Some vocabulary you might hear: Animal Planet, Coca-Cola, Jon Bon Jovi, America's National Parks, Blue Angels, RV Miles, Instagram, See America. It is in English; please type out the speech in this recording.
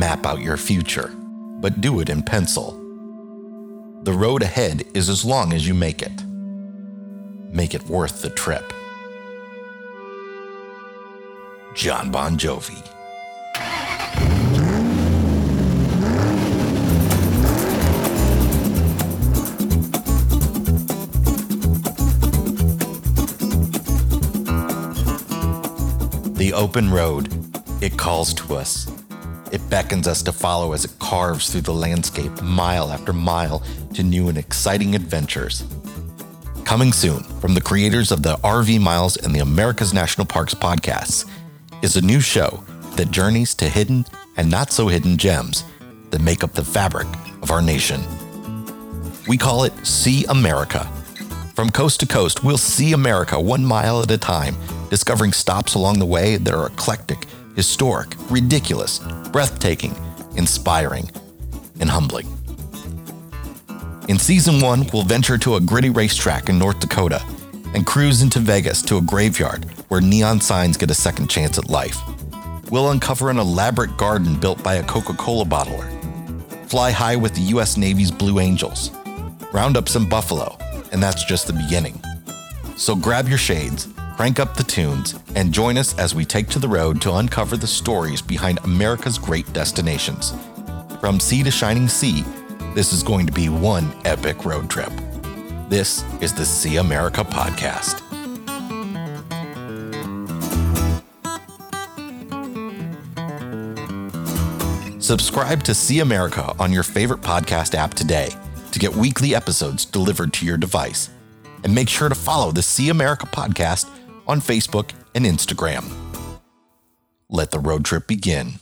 map out your future, but do it in pencil. The road ahead is as long as you make it. Make it worth the trip. Jon Bon Jovi. The open road, it calls to us. It beckons us to follow as it carves through the landscape mile after mile to new and exciting adventures. Coming soon from the creators of the RV Miles and the America's National Parks podcasts is a new show that journeys to hidden and not so hidden gems that make up the fabric of our nation. We call it See America. From coast to coast, we'll see America 1 mile at a time, discovering stops along the way that are eclectic, historic, ridiculous, breathtaking, inspiring, and humbling. In Season 1, we'll venture to a gritty racetrack in North Dakota and cruise into Vegas to a graveyard where neon signs get a second chance at life. We'll uncover an elaborate garden built by a Coca-Cola bottler, fly high with the U.S. Navy's Blue Angels, round up some buffalo, and that's just the beginning. So grab your shades, crank up the tunes, and join us as we take to the road to uncover the stories behind America's great destinations. From sea to shining sea, this is going to be one epic road trip. This is the See America podcast. Subscribe to See America on your favorite podcast app today to get weekly episodes delivered to your device. And make sure to follow the See America podcast on Facebook and Instagram. Let the road trip begin.